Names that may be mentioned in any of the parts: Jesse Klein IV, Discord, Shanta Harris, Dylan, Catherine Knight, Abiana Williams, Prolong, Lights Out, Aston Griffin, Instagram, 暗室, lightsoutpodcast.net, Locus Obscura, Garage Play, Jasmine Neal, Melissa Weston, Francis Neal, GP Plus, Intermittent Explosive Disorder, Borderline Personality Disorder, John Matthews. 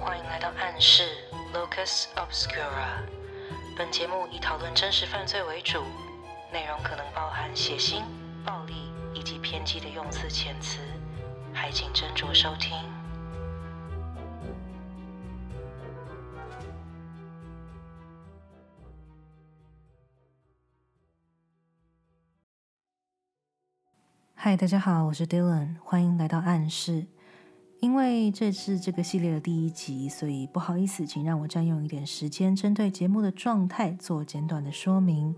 欢迎来到暗室 Locus Obscura。本节目以讨论真实犯罪为主，内容可能包含血腥、暴力以及偏激的用字遣词，还请斟酌收听。嗨，大家好，我是 Dylan， 欢迎来到暗室。因为这是这个系列的第一集，所以不好意思，请让我占用一点时间，针对节目的状态做简短的说明。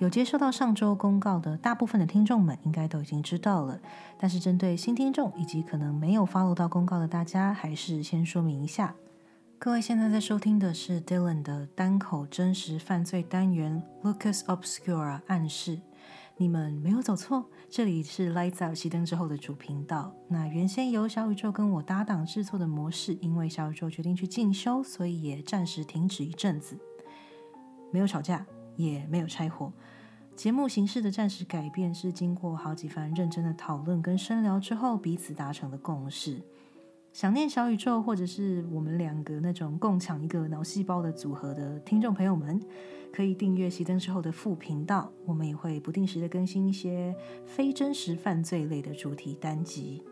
有接收到上周公告的大部分的听众们应该都已经知道了，但是针对新听众以及可能没有 follow 到公告的大家，还是先说明一下。各位现在在收听的是 Dylan 的单口真实犯罪单元 Locus Obscura 暗示。你们没有走错，这里是 Lights Out 熄灯之后的主频道。那原先由小宇宙跟我搭档制作的模式，因为小宇宙决定去进修，所以也暂时停止一阵子。没有吵架，也没有拆伙。节目形式的暂时改变是经过好几番认真的讨论跟深聊之后，彼此达成的共识。想念小宇宙或者是我们两个那种共抢一个脑细胞的组合的听众朋友们，可以订阅熄灯之后的副频道，我们也会不定时的更新一些非真实犯罪类的主题单集。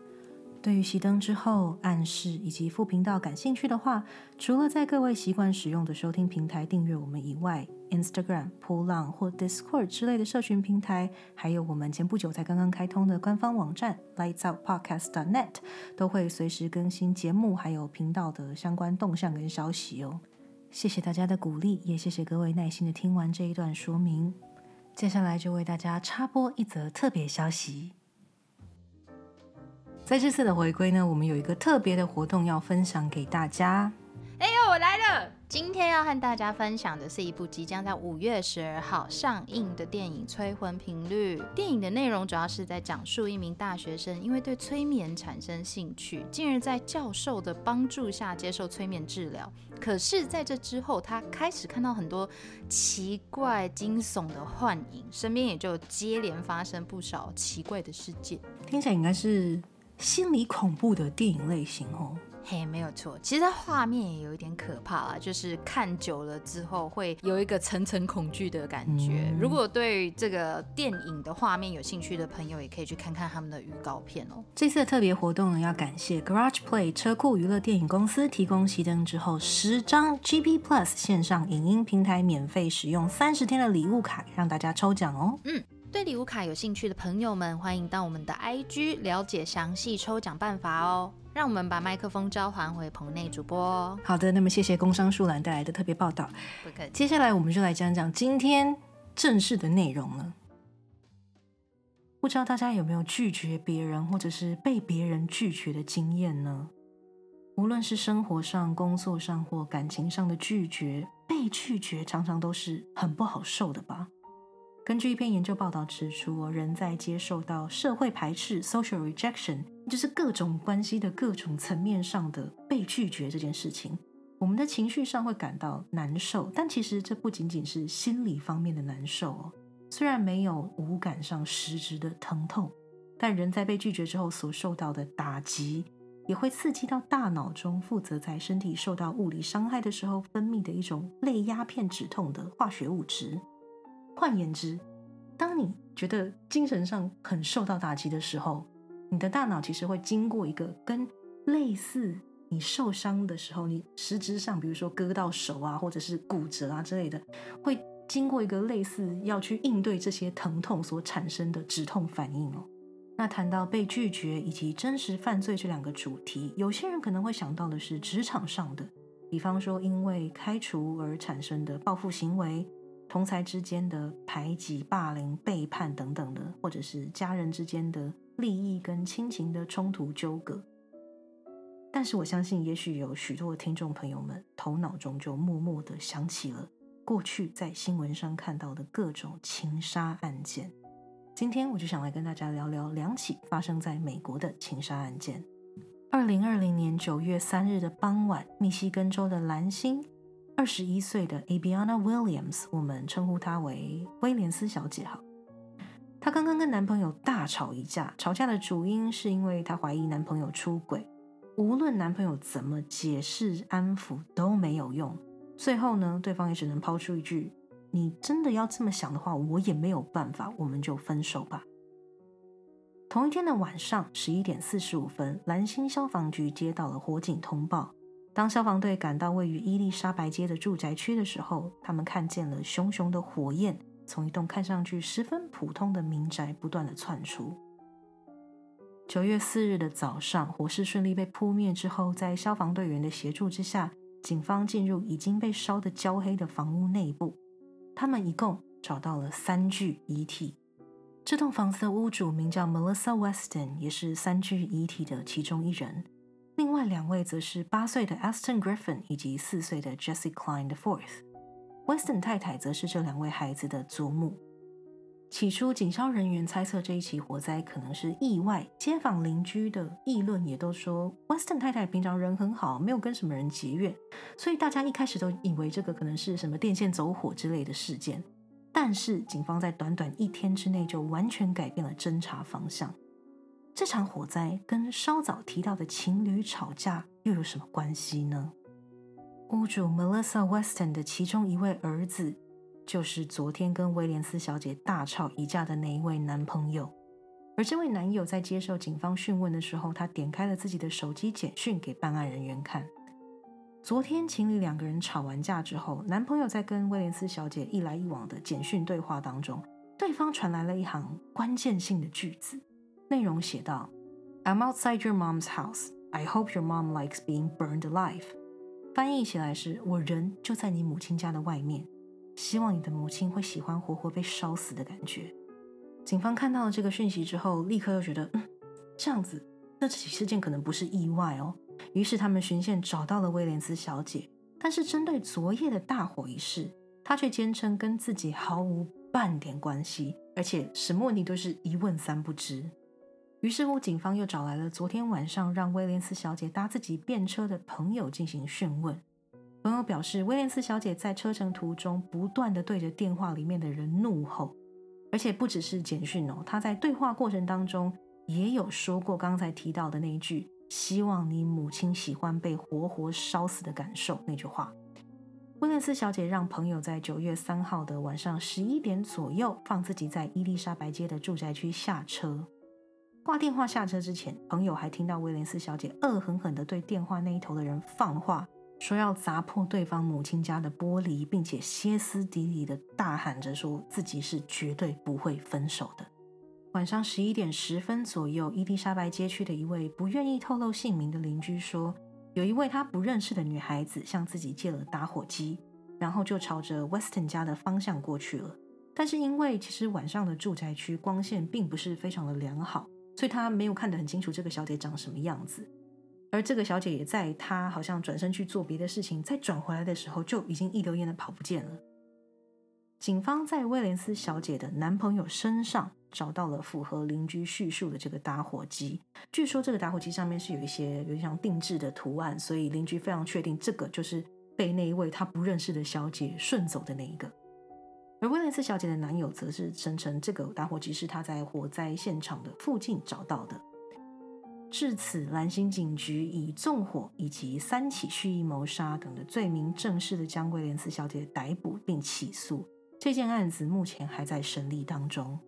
对于熄灯之后、暗示以及副频道感兴趣的话，除了在各位习惯使用的收听平台订阅我们以外， Instagram、Prolong 或 Discord 之类的社群平台，还有我们前不久才刚刚开通的官方网站 lightsoutpodcast.net 都会随时更新节目还有频道的相关动向跟消息哦。谢谢大家的鼓励，也谢谢各位耐心的听完这一段说明。接下来就为大家插播一则特别消息。在这次的回归呢，我们有一个特别的活动要分享给大家。哎呦，我来了！今天要和大家分享的是一部即将在5月12号上映的电影《催婚频率》。电影的内容主要是在讲述一名大学生因为对催眠产生兴趣，进而在教授的帮助下接受催眠治疗。可是在这之后，他开始看到很多奇怪惊悚的幻影，身边也就接连发生不少奇怪的事件。听起来应该是心理恐怖的电影类型哦。嘿，没有错，其实它画面也有一点可怕啦，就是看久了之后会有一个层层恐惧的感觉。如果对这个电影的画面有兴趣的朋友，也可以去看看他们的预告片哦。这次的特别活动呢，要感谢 Garage Play 车库娱乐电影公司提供熄灯之后10张 GP Plus 线上影音平台免费使用30天的礼物卡，让大家抽奖哦。对礼物卡有兴趣的朋友们，欢迎到我们的 IG 了解详细抽奖办法哦。让我们把麦克风交还回棚内主播哦。好的，那么谢谢工商树懒带来的特别报道。不客气。接下来我们就来讲讲今天正式的内容了。不知道大家有没有拒绝别人或者是被别人拒绝的经验呢？无论是生活上、工作上或感情上的拒绝，被拒绝常常都是很不好受的吧。根据一篇研究报道指出，人在接受到社会排斥 social rejection， 就是各种关系的各种层面上的被拒绝这件事情，我们在情绪上会感到难受，但其实这不仅仅是心理方面的难受哦。虽然没有五感上实质的疼痛，但人在被拒绝之后所受到的打击，也会刺激到大脑中负责在身体受到物理伤害的时候分泌的一种类鸦片止痛的化学物质。换言之，当你觉得精神上很受到打击的时候，你的大脑其实会经过一个跟类似你受伤的时候，你实质上比如说割到手啊或者是骨折啊之类的，会经过一个类似要去应对这些疼痛所产生的止痛反应哦。那谈到被拒绝以及真实犯罪这两个主题，有些人可能会想到的是职场上的，比方说因为开除而产生的报复行为，同侪之间的排挤、霸凌、背叛等等的，或者是家人之间的利益跟亲情的冲突纠葛。但是我相信也许有许多的听众朋友们头脑中就默默的想起了过去在新闻上看到的各种情杀案件。今天我就想来跟大家聊聊2起发生在美国的情杀案件。2020年9月3日的傍晚，密西根州的兰辛，21岁的 Abiana Williams， 我们称呼她为威廉斯小姐好。她刚刚跟男朋友大吵一架，吵架的主因是因为她怀疑男朋友出轨。无论男朋友怎么解释安抚都没有用，最后呢，对方也只能抛出一句，你真的要这么想的话，我也没有办法，我们就分手吧。同一天的晚上11点45分，兰心消防局接到了火警通报。当消防队赶到位于伊丽莎白街的住宅区的时候，他们看见了熊熊的火焰从一栋看上去十分普通的民宅不断的窜出。9月4日的早上，火势顺利被扑灭之后，在消防队员的协助之下，警方进入已经被烧得焦黑的房屋内部，他们一共找到了3具遗体。这栋房子的屋主名叫 Melissa Weston， 也是3具遗体的其中一人，另外2位则是8岁的 Aston Griffin 以及4岁的 Jesse Klein IV。 Weston 太太则是这2位孩子的祖母。起初警消人员猜测这一起火灾可能是意外，街坊邻居的议论也都说 Weston 太太平常人很好，没有跟什么人结怨，所以大家一开始都以为这个可能是什么电线走火之类的事件。但是警方在短短1天之内就完全改变了侦查方向。这场火灾跟稍早提到的情侣吵架又有什么关系呢？屋主 Melissa Weston 的其中1位儿子就是昨天跟威廉斯小姐大吵一架的那一位男朋友，而这位男友在接受警方讯问的时候，他点开了自己的手机简讯给办案人员看。昨天情侣2个人吵完架之后，男朋友在跟威廉斯小姐一来一往的简讯对话当中，对方传来了一行关键性的句子，内容写道 I'm outside your mom's house. I hope your mom likes being burned alive. 翻译起来是，我人就在你母亲家的外面，希望你的母亲会喜欢活活被烧死的感觉。警方看到了这个讯息之后，立刻又觉得这样子，那这起事件可能不是意外哦。于是他们循线找到了威廉斯小姐，但是针对昨夜的大火一事，她却坚称跟自己毫无半点关系，而且什么问题都是一问三不知。于是乎警方又找来了昨天晚上让威廉斯小姐搭自己便车的朋友进行讯问。朋友表示，威廉斯小姐在车程途中不断地对着电话里面的人怒吼，而且不只是简讯哦，她在对话过程当中也有说过刚才提到的那一句希望你母亲喜欢被活活烧死的感受那句话。威廉斯小姐让朋友在9月3号的晚上11点左右放自己在伊丽莎白街的住宅区下车。挂电话下车之前，朋友还听到威廉斯小姐恶狠狠地对电话那一头的人放话，说要砸破对方母亲家的玻璃，并且歇斯底里的大喊着说自己是绝对不会分手的。晚上11点10分左右，伊丽莎白街区的一位不愿意透露姓名的邻居说，有一位他不认识的女孩子向自己借了打火机，然后就朝着 Weston 家的方向过去了。但是因为其实晚上的住宅区光线并不是非常的良好，所以他没有看得很清楚这个小姐长什么样子。而这个小姐也在她好像转身去做别的事情，再转回来的时候就已经一溜烟的跑不见了。警方在威廉斯小姐的男朋友身上找到了符合邻居叙述的这个打火机，据说这个打火机上面是有一些有点像定制的图案，所以邻居非常确定这个就是被那一位她不认识的小姐顺走的那一个。而威廉斯小姐的男友则是声称这个打火机是她在火灾现场的附近找到的。至此，兰心警局以纵火以及3起蓄意谋杀等的罪名正式的将威廉斯小姐逮捕并起诉。这件案子目前还在审理当中。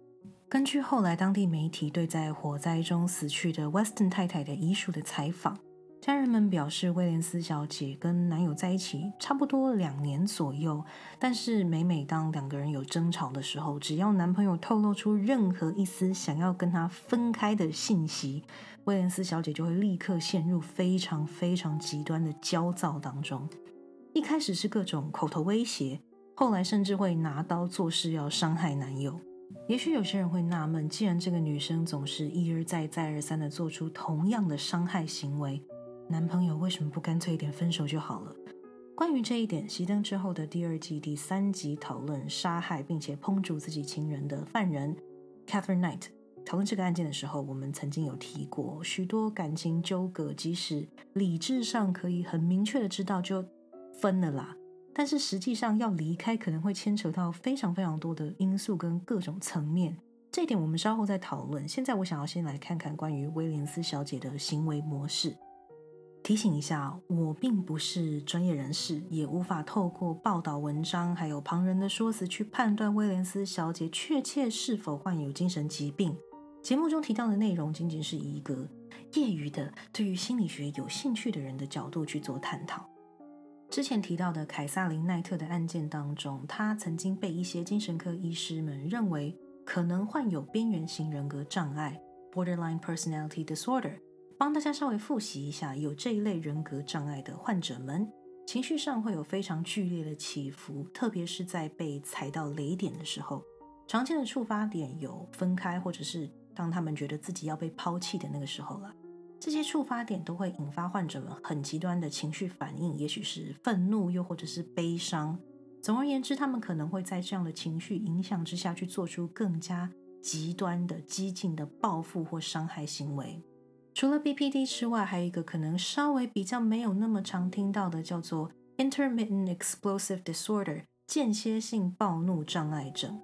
根据后来当地媒体对在火灾中死去的 Weston 太太的遗属的采访，家人们表示，威廉斯小姐跟男友在一起差不多2年左右，但是每每当2个人有争吵的时候，只要男朋友透露出任何一丝想要跟她分开的信息，威廉斯小姐就会立刻陷入非常非常极端的焦躁当中。一开始是各种口头威胁，后来甚至会拿刀做事要伤害男友。也许有些人会纳闷，既然这个女生总是一而再再而三地做出同样的伤害行为，男朋友为什么不干脆一点分手就好了？关于这一点，熄灯之后的第2季第3集讨论杀害并且烹煮自己情人的犯人 Catherine Knight 讨论这个案件的时候，我们曾经有提过，许多感情纠葛即使理智上可以很明确的知道就分了啦，但是实际上要离开可能会牵扯到非常非常多的因素跟各种层面，这一点我们稍后再讨论。现在我想要先来看看关于威廉斯小姐的行为模式。提醒一下，我并不是专业人士，也无法透过报道文章还有旁人的说辞去判断威廉斯小姐确切是否患有精神疾病。节目中提到的内容仅仅是以一个业余的对于心理学有兴趣的人的角度去做探讨。之前提到的凯撒琳·奈特的案件当中，她曾经被一些精神科医师们认为可能患有边缘型人格障碍 Borderline Personality Disorder。 帮大家稍微复习一下，有这一类人格障碍的患者们情绪上会有非常剧烈的起伏，特别是在被踩到雷点的时候，常见的触发点有分开或者是当他们觉得自己要被抛弃的那个时候了，这些触发点都会引发患者们很极端的情绪反应，也许是愤怒又或者是悲伤。总而言之，他们可能会在这样的情绪影响之下去做出更加极端的激进的报复或伤害行为。除了 BPD 之外，还有一个可能稍微比较没有那么常听到的叫做 Intermittent Explosive Disorder 间歇性暴怒障碍症。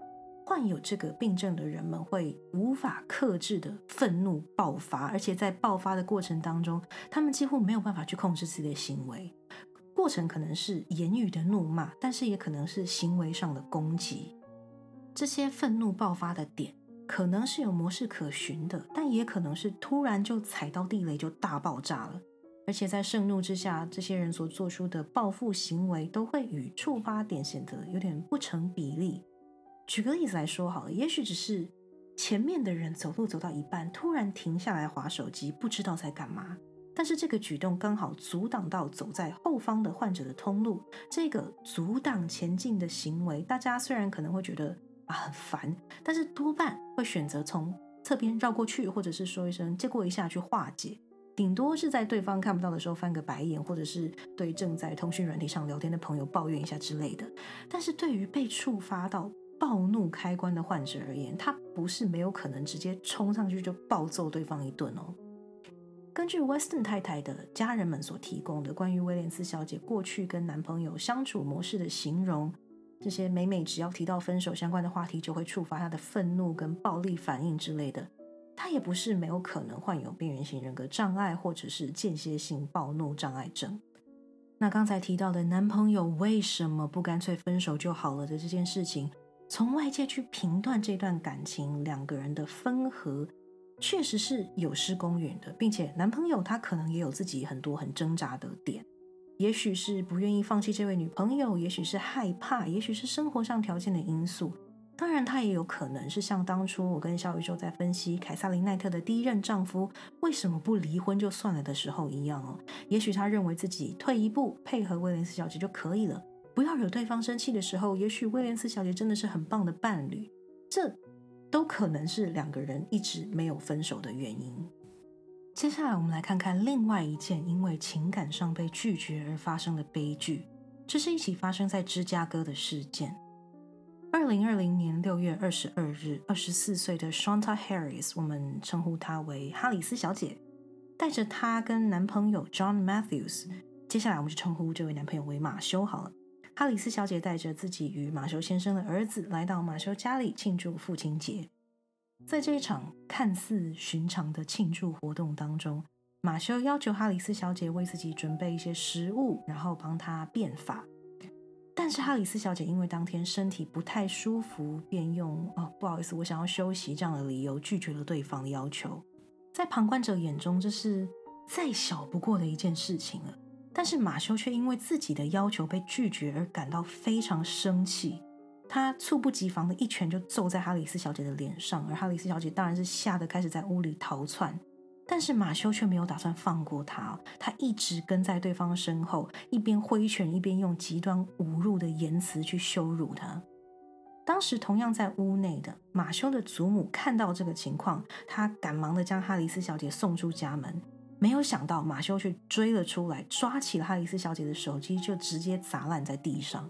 患有这个病症的人们会无法克制的愤怒爆发，而且在爆发的过程当中，他们几乎没有办法去控制自己的行为。过程可能是言语的怒骂，但是也可能是行为上的攻击。这些愤怒爆发的点可能是有模式可循的，但也可能是突然就踩到地雷就大爆炸了。而且在盛怒之下，这些人所做出的报复行为都会与触发点显得有点不成比例。举个例子来说好了，也许只是前面的人走路走到一半突然停下来滑手机，不知道在干嘛，但是这个举动刚好阻挡到走在后方的患者的通路，这个阻挡前进的行为大家虽然可能会觉得很烦，但是多半会选择从侧边绕过去，或者是说一声借过一下去化解，顶多是在对方看不到的时候翻个白眼，或者是对正在通讯软体上聊天的朋友抱怨一下之类的。但是对于被触发到暴怒开关的患者而言，他不是没有可能直接冲上去就暴揍对方一顿哦。根据 Weston 太太的家人们所提供的关于威廉斯小姐过去跟男朋友相处模式的形容，这些每每只要提到分手相关的话题就会触发她的愤怒跟暴力反应之类的，她也不是没有可能患有边缘型人格障碍或者是间歇性暴怒障碍症。那刚才提到的男朋友为什么不干脆分手就好了的这件事情，从外界去评断这段感情两个人的分合确实是有失公允的，并且男朋友他可能也有自己很多很挣扎的点，也许是不愿意放弃这位女朋友，也许是害怕，也许是生活上条件的因素。当然他也有可能是像当初我跟小宇宙在分析凯撒琳奈特的第一任丈夫为什么不离婚就算了的时候一样哦，也许他认为自己退一步配合威廉斯小姐就可以了，不要惹对方生气的时候，也许威廉斯小姐真的是很棒的伴侣，这都可能是两个人一直没有分手的原因。接下来我们来看看另外一件因为情感上被拒绝而发生的悲剧，这是一起发生在芝加哥的事件。2020年6月22日24岁的 Shanta Harris， 我们称呼她为哈里斯小姐，带着她跟男朋友 John Matthews， 接下来我们就称呼这位男朋友为马修好了。哈里斯小姐带着自己与马修先生的儿子来到马修家里庆祝父亲节。在这一场看似寻常的庆祝活动当中，马修要求哈里斯小姐为自己准备一些食物，然后帮她变法。但是哈里斯小姐因为当天身体不太舒服，便用不好意思我想要休息这样的理由拒绝了对方的要求。在旁观者眼中，这是再小不过的一件事情了，但是马修却因为自己的要求被拒绝而感到非常生气，他猝不及防的一拳就揍在哈里斯小姐的脸上，而哈里斯小姐当然是吓得开始在屋里逃窜，但是马修却没有打算放过他，他一直跟在对方身后，一边挥拳一边用极端侮辱的言辞去羞辱他。当时同样在屋内的马修的祖母看到这个情况，她赶忙的将哈里斯小姐送出家门，没有想到马修却追了出来，抓起了哈里斯小姐的手机就直接砸烂在地上。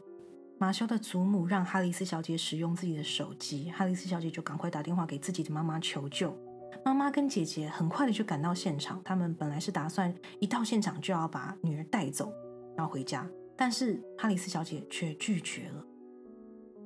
马修的祖母让哈里斯小姐使用自己的手机，哈里斯小姐就赶快打电话给自己的妈妈求救。妈妈跟姐姐很快的就赶到现场，他们本来是打算一到现场就要把女儿带走然后回家，但是哈里斯小姐却拒绝了。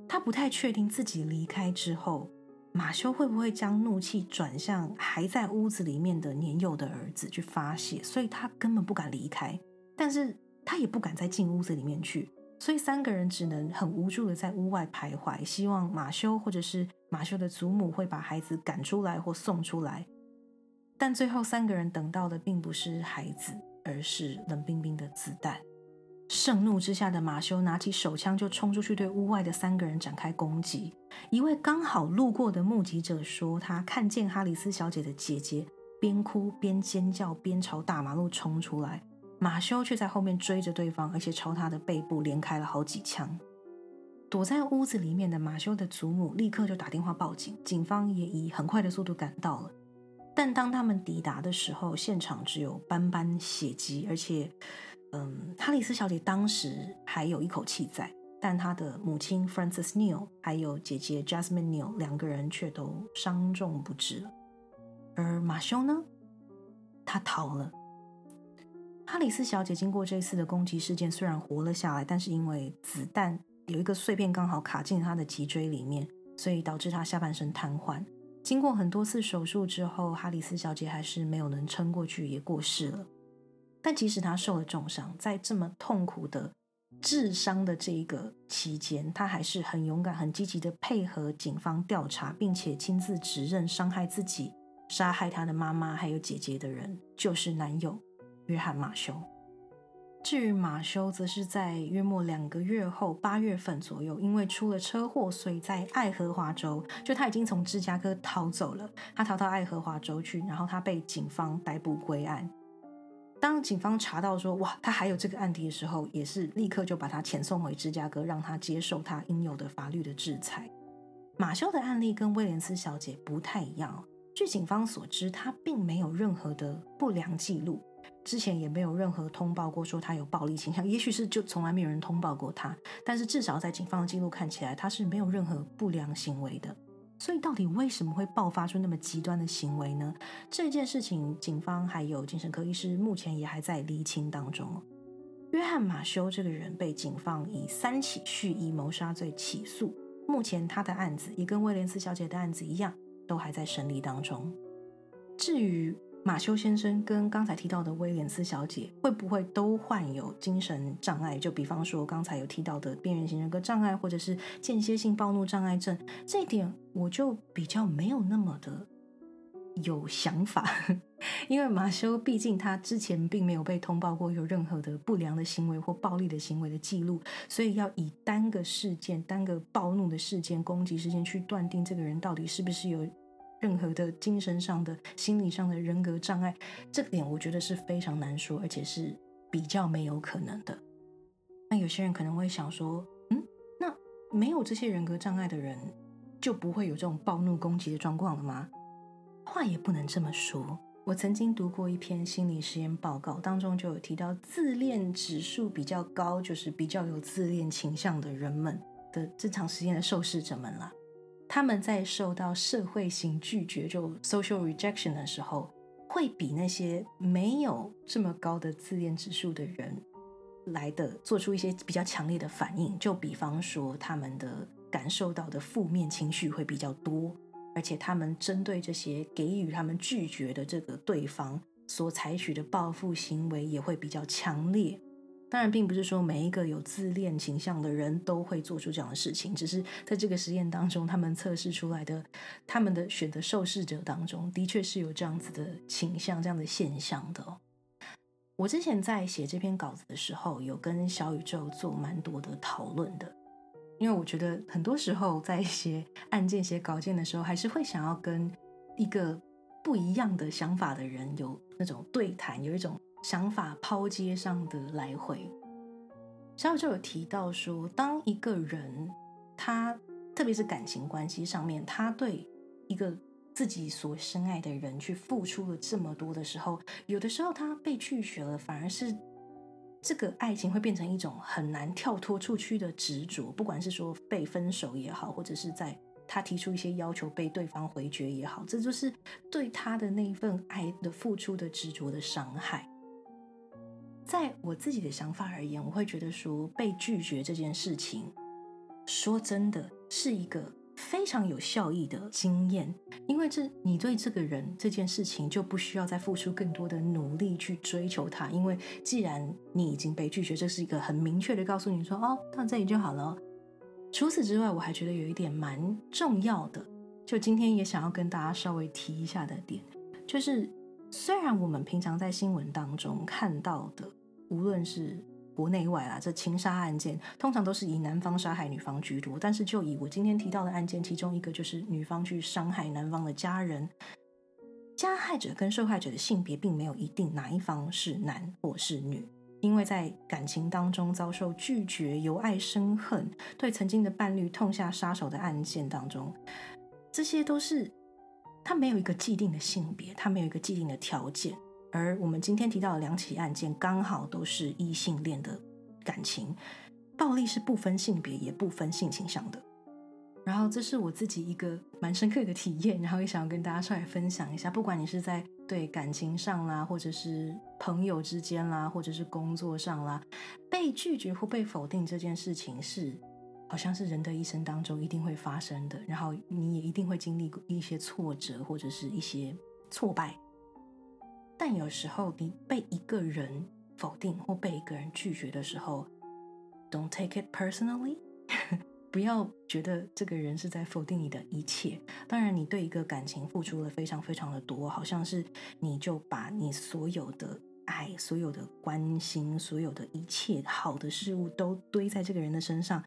她不太确定自己离开之后马修会不会将怒气转向还在屋子里面的年幼的儿子去发泄，所以他根本不敢离开，但是他也不敢再进屋子里面去，所以三个人只能很无助的在屋外徘徊，希望马修或者是马修的祖母会把孩子赶出来或送出来。但最后三个人等到的并不是孩子，而是冷冰冰的子弹。盛怒之下的马修拿起手枪就冲出去，对屋外的三个人展开攻击。一位刚好路过的目击者说，他看见哈里斯小姐的姐姐边哭边尖叫边朝大马路冲出来，马修却在后面追着对方，而且朝他的背部连开了好几枪。躲在屋子里面的马修的祖母立刻就打电话报警，警方也以很快的速度赶到了。但当他们抵达的时候，现场只有斑斑血迹，而且哈里斯小姐当时还有一口气在，但她的母亲 Francis Neal 还有姐姐 Jasmine Neal 两个人却都伤重不治了。而马修呢，他逃了。哈里斯小姐经过这次的攻击事件虽然活了下来，但是因为子弹有一个碎片刚好卡进她的脊椎里面，所以导致她下半身瘫痪。经过很多次手术之后，哈里斯小姐还是没有能撑过去，也过世了。但即使他受了重伤，在这么痛苦的治伤的这一个期间，他还是很勇敢很积极的配合警方调查，并且亲自指认伤害自己杀害他的妈妈还有姐姐的人就是男友约翰马修。至于马修则是在约莫2个月后8月份左右，因为出了车祸，所以在爱荷华州，就他已经从芝加哥逃走了，他逃到爱荷华州去，然后他被警方逮捕归案。当警方查到说哇他还有这个案底的时候，也是立刻就把他遣送回芝加哥，让他接受他应有的法律的制裁。马修的案例跟威廉斯小姐不太一样，据警方所知，他并没有任何的不良记录，之前也没有任何通报过说他有暴力倾向，也许是就从来没有人通报过他，但是至少在警方的记录看起来，他是没有任何不良行为的。所以到底为什么会爆发出那么极端的行为呢？这件事情警方还有精神科医师目前也还在厘清当中。约翰马修这个人被警方以3起蓄意谋杀罪起诉，目前他的案子也跟威廉斯小姐的案子一样，都还在审理当中。至于马修先生跟刚才提到的威廉斯小姐会不会都患有精神障碍，就比方说刚才有提到的边缘型人格障碍或者是间歇性暴怒障碍症，这一点我就比较没有那么的有想法因为马修毕竟他之前并没有被通报过有任何的不良的行为或暴力的行为的记录，所以要以单个事件单个暴怒的事件攻击事件去断定这个人到底是不是有任何的精神上的心理上的人格障碍，这点我觉得是非常难说，而且是比较没有可能的。那有些人可能会想说那没有这些人格障碍的人就不会有这种暴怒攻击的状况了吗？话也不能这么说，我曾经读过一篇心理实验报告，当中就有提到自恋指数比较高，就是比较有自恋倾向的人们的这场实验的受试者们啦，他们在受到社会型拒绝就 social rejection 的时候，会比那些没有这么高的自恋指数的人来的做出一些比较强烈的反应，就比方说他们的感受到的负面情绪会比较多，而且他们针对这些给予他们拒绝的这个对方所采取的报复行为也会比较强烈。当然并不是说每一个有自恋倾向的人都会做出这样的事情，只是在这个实验当中他们测试出来的，他们的选择受试者当中的确是有这样子的倾向这样的现象的。我之前在写这篇稿子的时候有跟小宇宙做蛮多的讨论的，因为我觉得很多时候在写案件写稿件的时候，还是会想要跟一个不一样的想法的人有那种对谈，有一种想法抛接上的来回。小宇宙有提到说，当一个人他特别是感情关系上面，他对一个自己所深爱的人去付出了这么多的时候，有的时候他被拒绝了，反而是这个爱情会变成一种很难跳脱出去的执着，不管是说被分手也好，或者是在他提出一些要求被对方回绝也好，这就是对他的那份爱的付出的执着的伤害。在我自己的想法而言，我会觉得说被拒绝这件事情，说真的是一个非常有效益的经验，因为这你对这个人这件事情就不需要再付出更多的努力去追求他，因为既然你已经被拒绝，这是一个很明确的告诉你说哦，到这里就好了。除此之外，我还觉得有一点蛮重要的，就今天也想要跟大家稍微提一下的点，就是虽然我们平常在新闻当中看到的无论是国内外啦，这情杀案件通常都是以男方杀害女方居多，但是就以我今天提到的案件，其中一个就是女方去伤害男方的家人，加害者跟受害者的性别并没有一定哪一方是男或是女，因为在感情当中遭受拒绝，由爱生恨，对曾经的伴侣痛下杀手的案件当中，这些都是它没有一个既定的性别，它没有一个既定的条件。而我们今天提到的两起案件刚好都是异性恋的感情，暴力是不分性别也不分性倾向的。然后这是我自己一个蛮深刻的体验，然后也想要跟大家稍微分享一下，不管你是在对感情上啦，或者是朋友之间啦，或者是工作上啦，被拒绝或被否定这件事情是好像是人的一生当中一定会发生的，然后你也一定会经历一些挫折或者是一些挫败。但有时候你被一个人否定或被一个人拒绝的时候， Don't take it personally 不要觉得这个人是在否定你的一切。当然你对一个感情付出了非常非常的多，好像是你就把你所有的爱，所有的关心，所有的一切好的事物都堆在这个人的身上。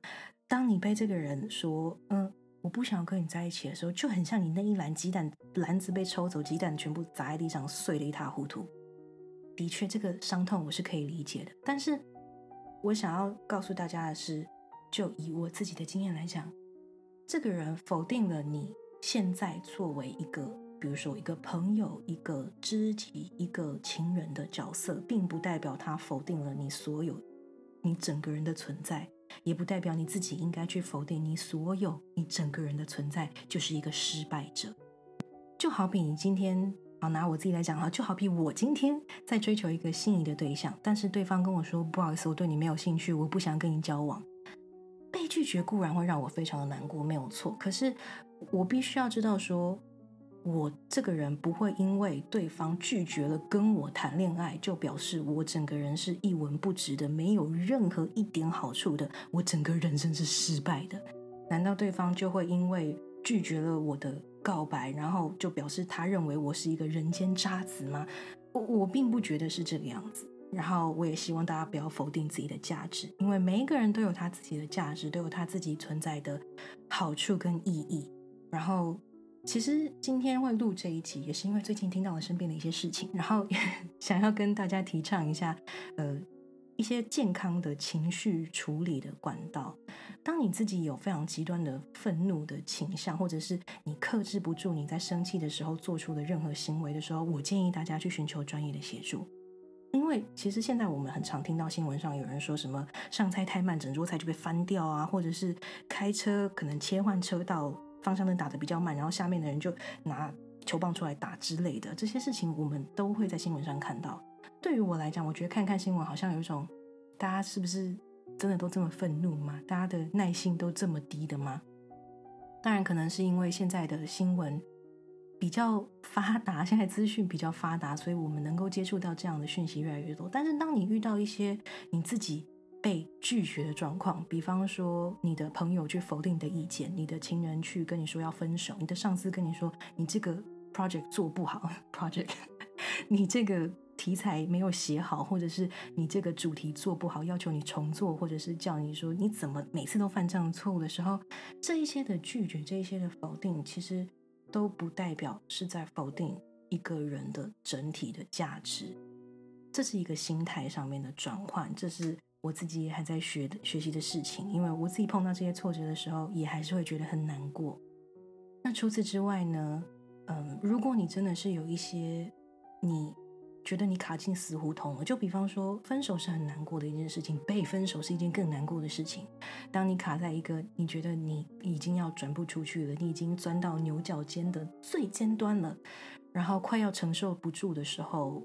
当你被这个人说我不想跟你在一起的时候，就很像你那一篮鸡蛋，篮子被抽走，鸡蛋全部砸在地上，碎得一塌糊涂。的确这个伤痛我是可以理解的，但是我想要告诉大家的是，就以我自己的经验来讲，这个人否定了你现在作为一个比如说一个朋友，一个知己，一个情人的角色，并不代表他否定了你所有你整个人的存在，也不代表你自己应该去否定你所有你整个人的存在就是一个失败者。就好比你今天拿我自己来讲，就好比我今天在追求一个心仪的对象，但是对方跟我说不好意思，我对你没有兴趣，我不想跟你交往。被拒绝固然会让我非常的难过，没有错，可是我必须要知道说，我这个人不会因为对方拒绝了跟我谈恋爱，就表示我整个人是一文不值的，没有任何一点好处的，我整个人生是失败的。难道对方就会因为拒绝了我的告白，然后就表示他认为我是一个人间渣子吗？ 我并不觉得是这个样子。然后我也希望大家不要否定自己的价值，因为每一个人都有他自己的价值，都有他自己存在的好处跟意义。然后其实今天会录这一集也是因为最近听到了身边的一些事情，然后想要跟大家提倡一下一些健康的情绪处理的管道。当你自己有非常极端的愤怒的倾向，或者是你克制不住你在生气的时候做出的任何行为的时候，我建议大家去寻求专业的协助。因为其实现在我们很常听到新闻上有人说什么上菜太慢整桌菜就被翻掉啊，或者是开车可能切换车道方向灯打得比较慢，然后下面的人就拿球棒出来打之类的，这些事情我们都会在新闻上看到。对于我来讲，我觉得看看新闻好像有一种，大家是不是真的都这么愤怒吗？大家的耐性都这么低的吗？当然可能是因为现在的新闻比较发达，现在资讯比较发达，所以我们能够接触到这样的讯息越来越多。但是当你遇到一些你自己被拒绝的状况，比方说你的朋友去否定你的意见，你的情人去跟你说要分手，你的上司跟你说你这个 project 做不好 project 你这个题材没有写好，或者是你这个主题做不好，要求你重做，或者是叫你说你怎么每次都犯这样的错误的时候，这一些的拒绝，这一些的否定，其实都不代表是在否定一个人的整体的价值。这是一个心态上面的转换，这是我自己也还在学习的事情，因为我自己碰到这些挫折的时候也还是会觉得很难过。那除此之外呢，如果你真的是有一些你觉得你卡进死胡同了，就比方说分手是很难过的一件事情，被分手是一件更难过的事情。当你卡在一个你觉得你已经要转不出去了，你已经钻到牛角尖的最尖端了，然后快要承受不住的时候，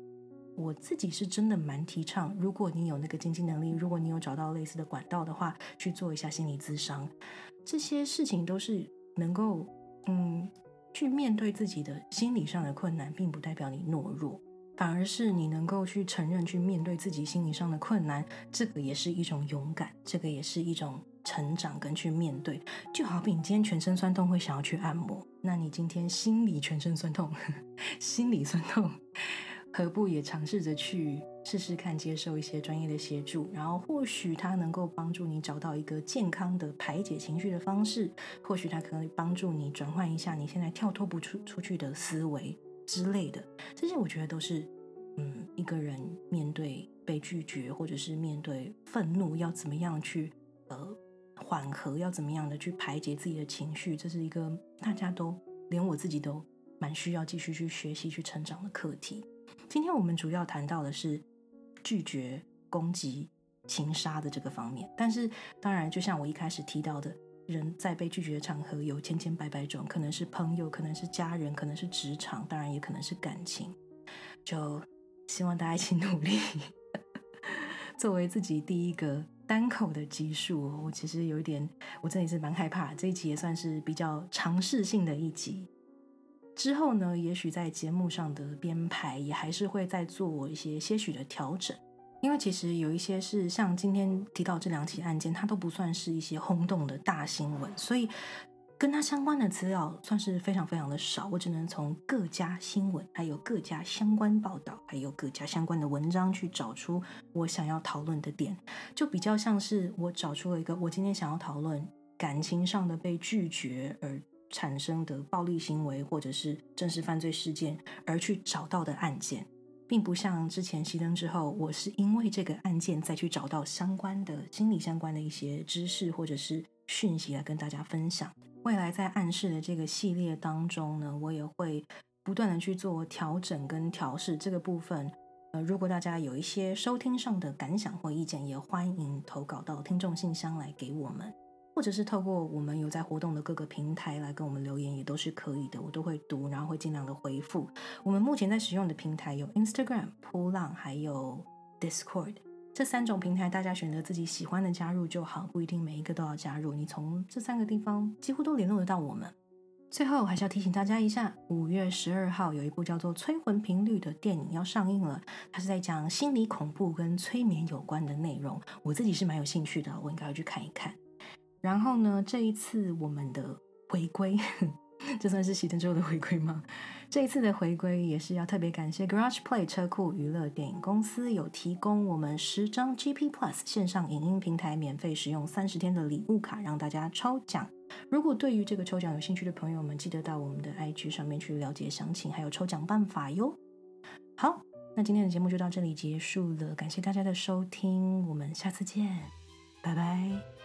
我自己是真的蛮提倡，如果你有那个经济能力，如果你有找到类似的管道的话，去做一下心理咨商。这些事情都是能够去面对自己的心理上的困难，并不代表你懦弱，反而是你能够去承认，去面对自己心理上的困难，这个也是一种勇敢，这个也是一种成长跟去面对。就好比你今天全身酸痛会想要去按摩，那你今天心理全身酸痛心理酸痛，何不也尝试着去试试看，接受一些专业的协助，然后或许它能够帮助你找到一个健康的排解情绪的方式，或许它可以帮助你转换一下你现在跳脱不出去的思维之类的。这些我觉得都是一个人面对被拒绝或者是面对愤怒要怎么样去缓和，要怎么样的去排解自己的情绪，这是一个大家都连我自己都蛮需要继续去学习去成长的课题。今天我们主要谈到的是拒绝、攻击、情杀的这个方面，但是当然就像我一开始提到的，人在被拒绝的场合有千千百百种，可能是朋友，可能是家人，可能是职场，当然也可能是感情，就希望大家一起努力作为自己第一个单口的集数我其实有一点，我真的是蛮害怕，这一集也算是比较尝试性的一集。之后呢，也许在节目上的编排也还是会再做一些些许的调整，因为其实有一些是像今天提到这两起案件，它都不算是一些轰动的大新闻，所以跟它相关的资料算是非常非常的少，我只能从各家新闻还有各家相关报道还有各家相关的文章去找出我想要讨论的点，就比较像是我找出了一个我今天想要讨论感情上的被拒绝而产生的暴力行为或者是真实犯罪事件而去找到的案件，并不像之前熄灯之后我是因为这个案件再去找到相关的心理相关的一些知识或者是讯息来跟大家分享。未来在暗示的这个系列当中呢，我也会不断的去做调整跟调试这个部分。如果大家有一些收听上的感想或意见，也欢迎投稿到听众信箱来给我们，或者是透过我们有在活动的各个平台来跟我们留言也都是可以的，我都会读，然后会尽量的回复。我们目前在使用的平台有 Instagram、 Prolong 还有 Discord 这三种平台，大家选择自己喜欢的加入就好，不一定每一个都要加入，你从这三个地方几乎都联络得到我们。最后还是要提醒大家一下，5月12号有一部叫做《催魂频率》的电影要上映了，它是在讲心理恐怖跟催眠有关的内容，我自己是蛮有兴趣的，我应该要去看一看。然后呢，这一次我们的回归这算是熄灯之后的回归吗？这一次的回归也是要特别感谢 Garage Play 车库娱乐电影公司，有提供我们10张 GP Plus 线上影音平台免费使用30天的礼物卡让大家抽奖。如果对于这个抽奖有兴趣的朋友们，记得到我们的 IG 上面去了解详情还有抽奖办法哟。好，那今天的节目就到这里结束了，感谢大家的收听，我们下次见，拜拜。